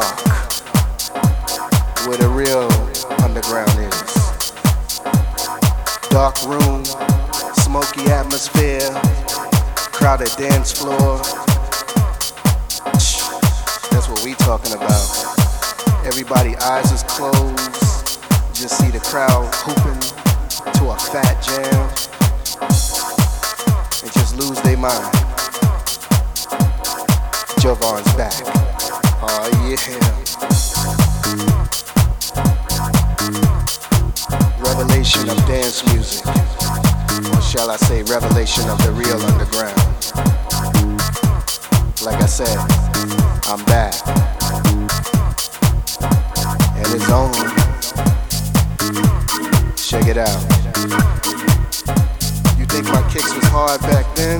dark, where the real underground is. Dark room, smoky atmosphere, crowded dance floor. That's what we talking about. Everybody eyes is closed, just see the crowd hooping to a fat jam, and just lose their mind. Jovonn's back. Oh yeah. Revelation of dance music. Or shall I say revelation of the real underground. Like I said, I'm back. And it's on. Check it out. You think my kicks was hard back then?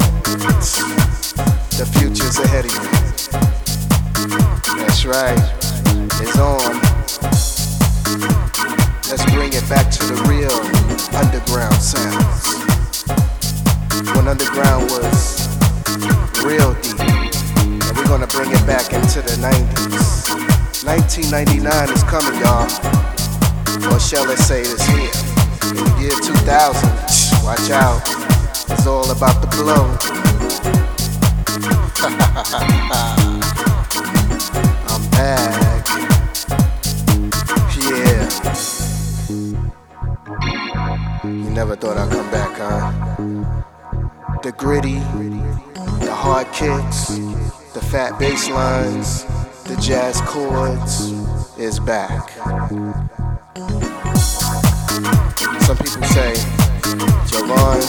The future's ahead of you. That's right, it's on. Let's bring it back to the real underground sounds. When underground was real deep, and we're gonna bring it back into the 90s. 1999 is coming, y'all. Or shall I say it's here. In the year 2000, watch out. It's all about the blow. I'm back. Yeah. You never thought I'd come back, huh? The gritty, the hard kicks, the fat bass lines, the jazz chords is back. Some people say, Jovonn,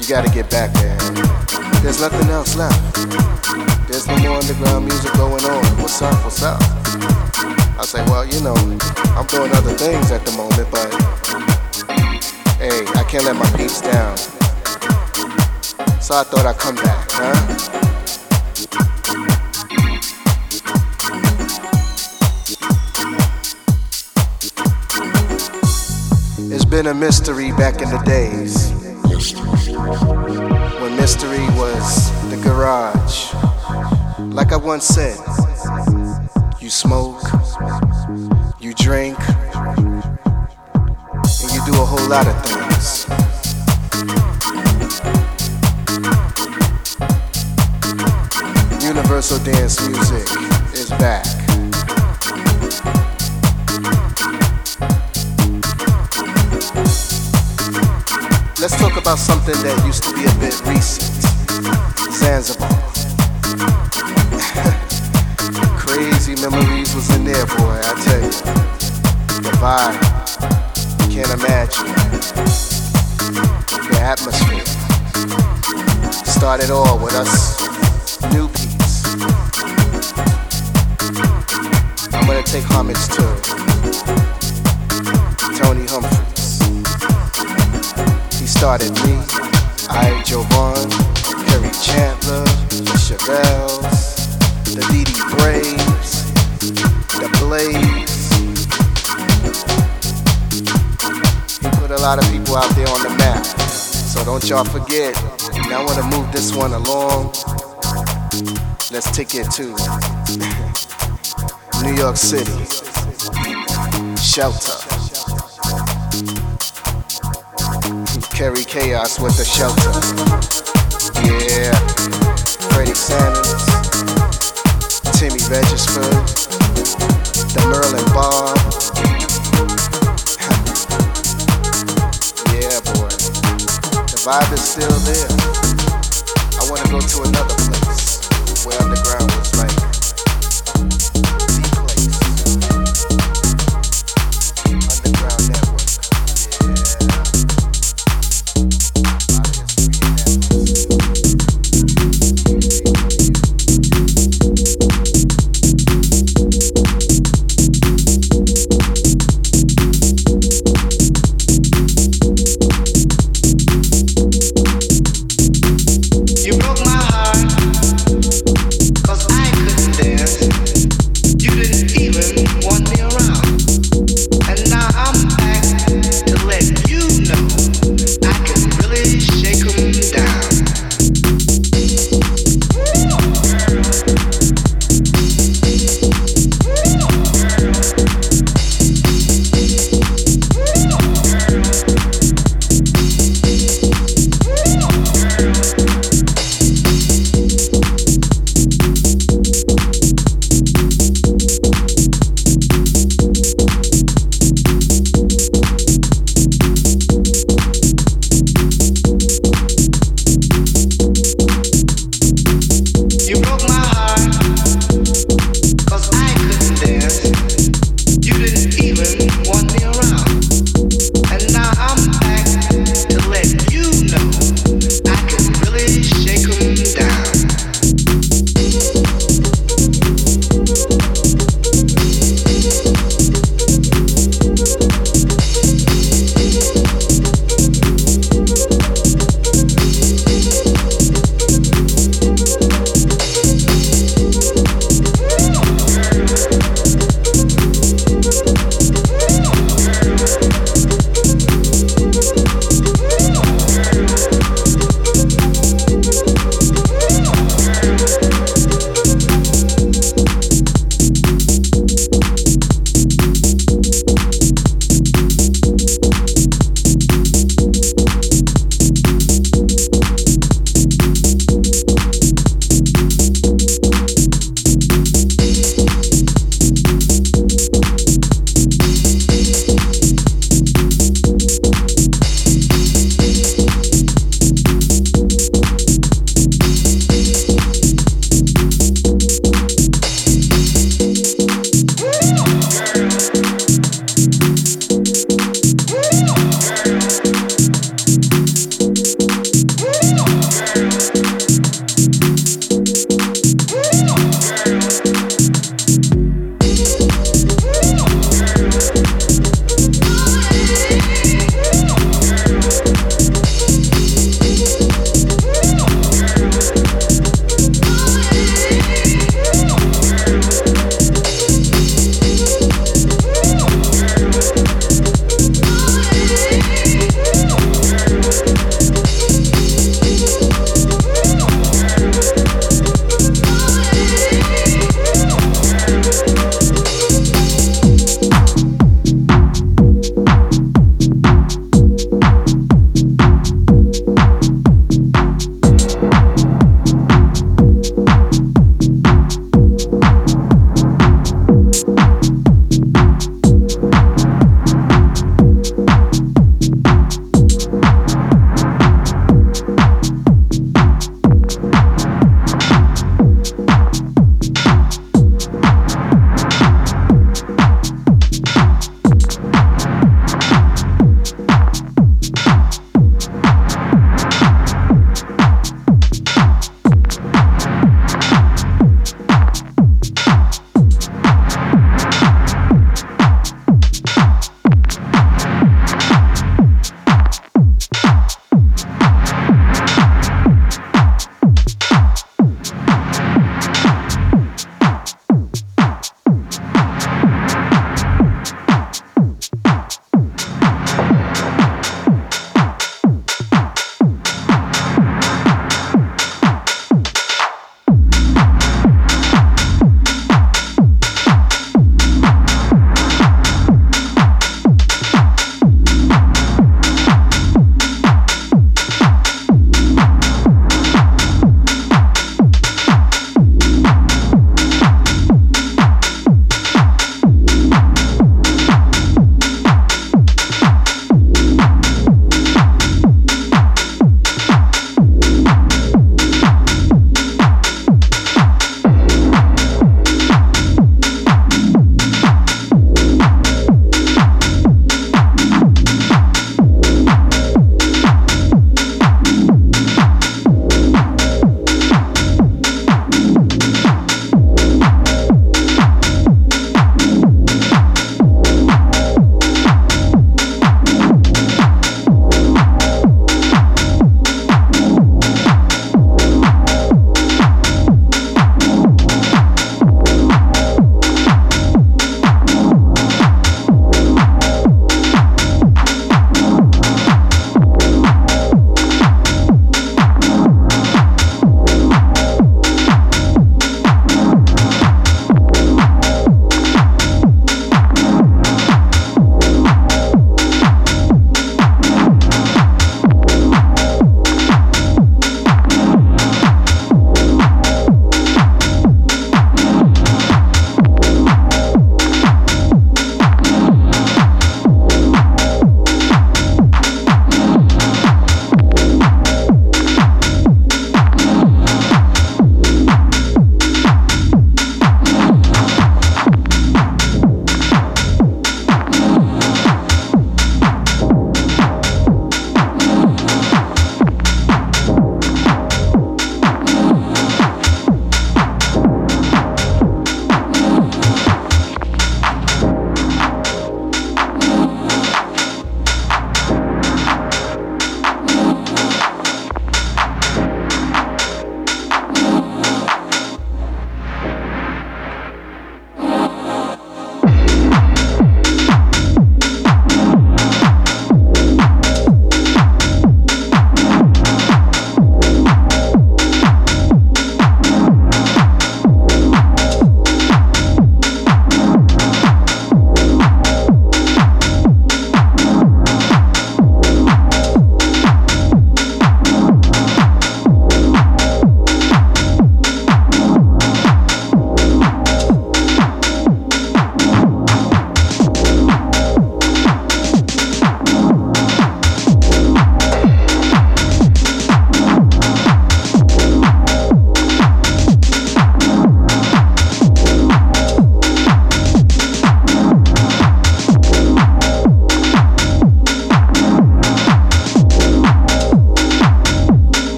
you gotta get back there. There's nothing else left. There's no more underground music going on. What's up, what's up? I say, well, you know, I'm doing other things at the moment, but hey, I can't let my peeps down. So I thought I'd come back, huh? It's been a mystery back in the days. When mystery was the garage. Like I once said, you smoke, you drink, and you do a whole lot of things. Universal dance music is back. Let's talk about something that used to be a bit recent. Zanzibar. Crazy memories was in there, boy, I tell you. The vibe, can't imagine. The atmosphere. Started all with us new peeps. I'm gonna take homage to Tony Humphries. Started me, I, Jovonn, Harry Chandler, the Chevelles, the DD Braves, the Blades. He put a lot of people out there on the map, so don't y'all forget. And I want to move this one along. Let's take it to New York City, Shelter. Carry chaos with the shelter. Yeah. Freddie Sanders, Timmy Registra, the Merlin bomb. Yeah, boy. The vibe is still there. I want to go to another place where underground was like.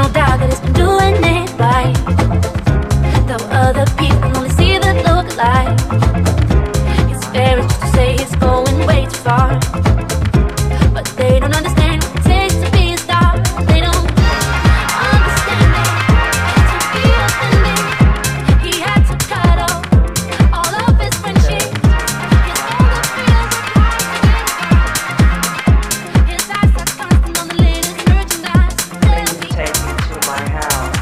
no doubt that it's been doing it right. Though other people only see the look alike. It's fair just to say it's going way too far. But they don't understand what it takes to be a star. They don't understand it. To be offended, he had to cut off all of his friendship. His older friends are hard to get. His eyes are constant on the latest merchandise. Let me take you to my house.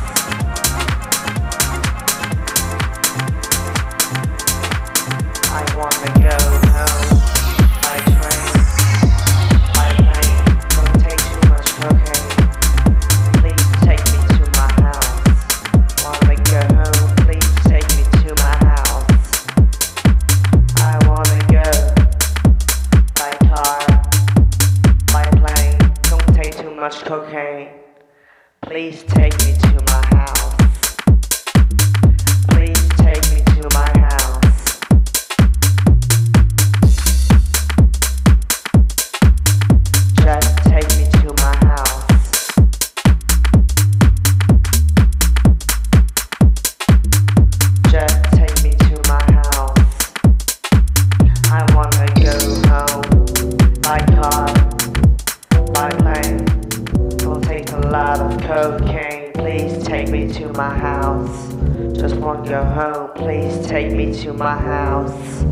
I want to go home. Cocaine. Please take me to my house. Please take me to my house. Just take me to my house. Just take me to my house. I wanna go home by car, by plane. I'll take a lot of cocaine. Please take me to my house. Just want to go home. Please take me to my house.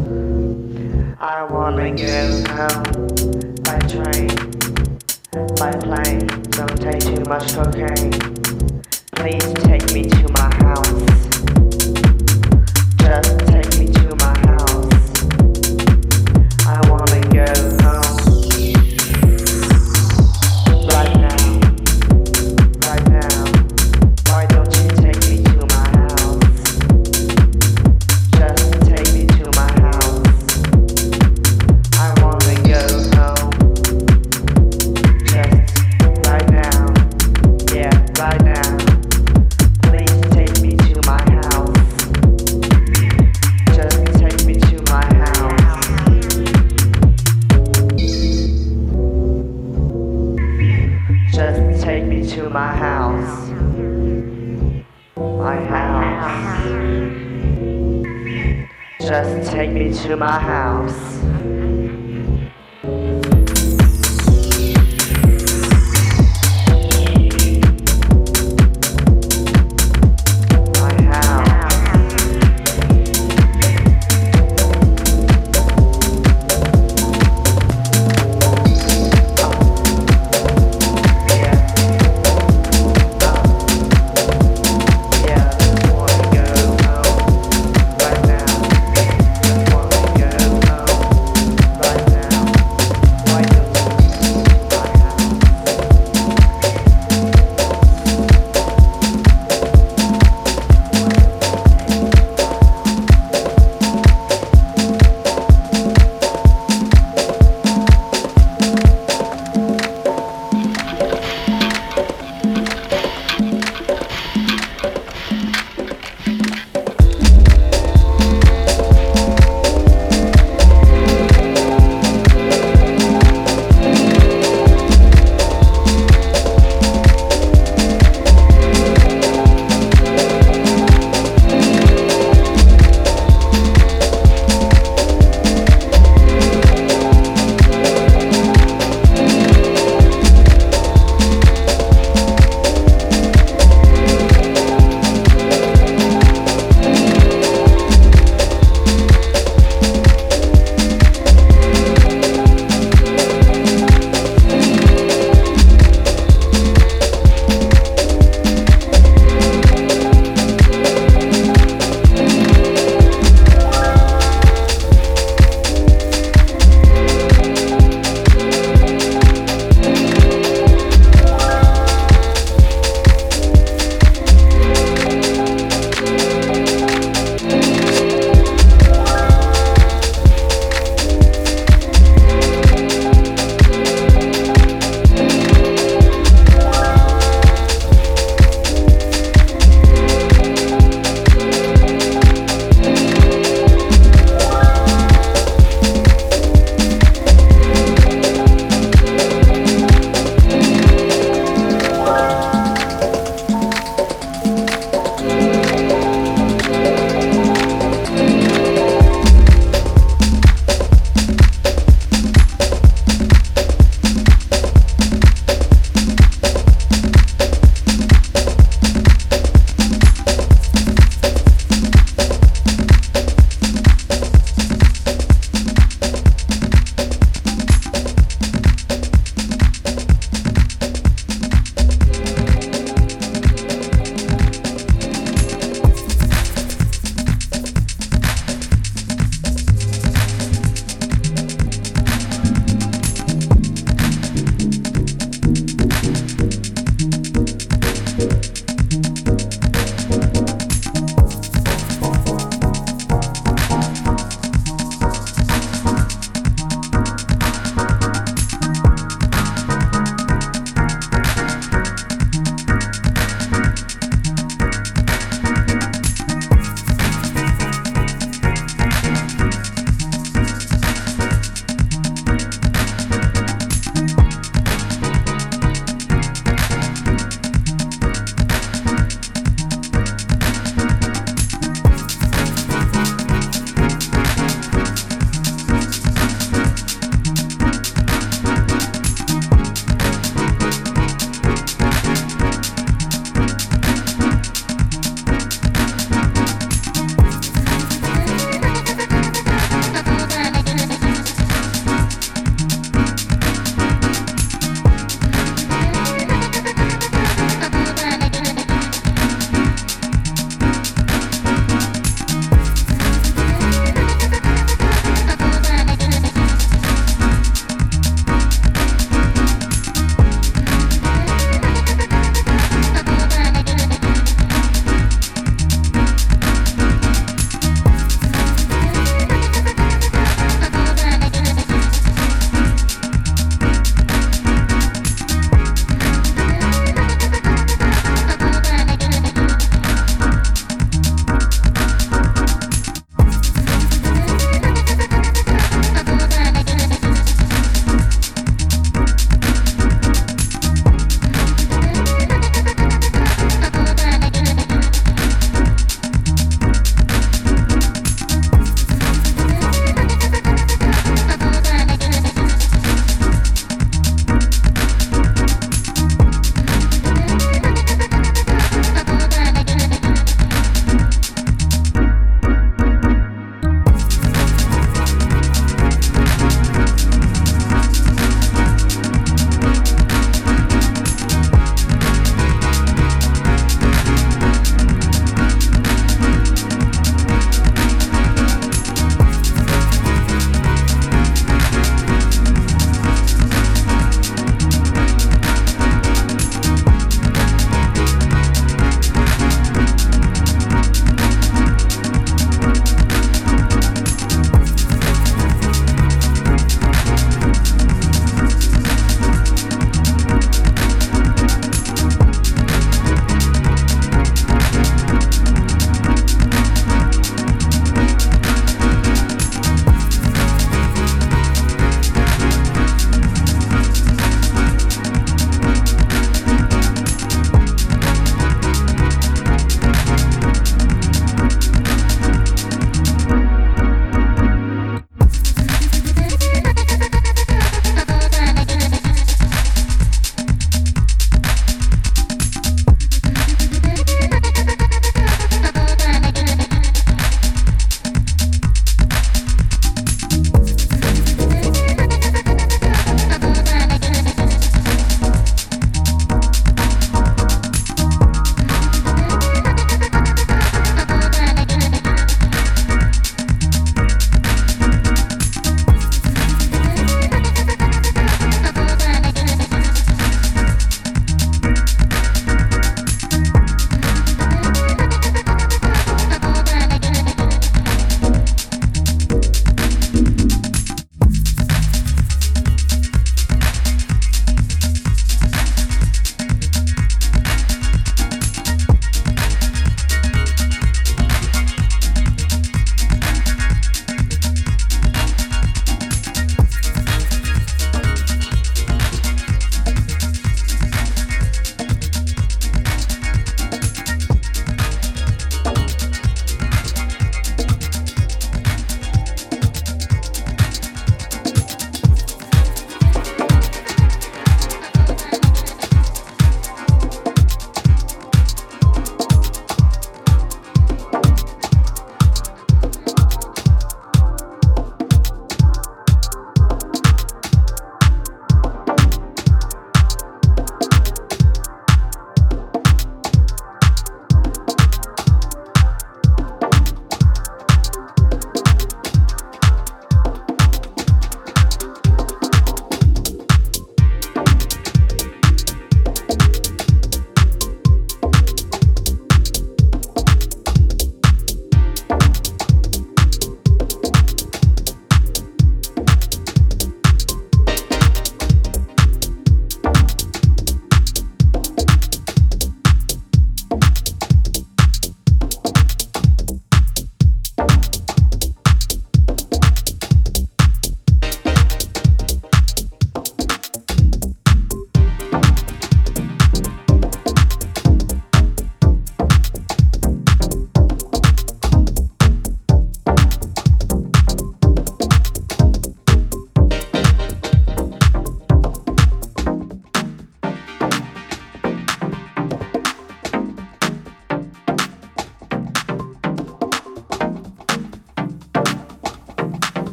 I wanna go home by train, by plane. Don't take too much cocaine. Please take me to my house. Just take me to my house. I wanna go home. Just take me to my house.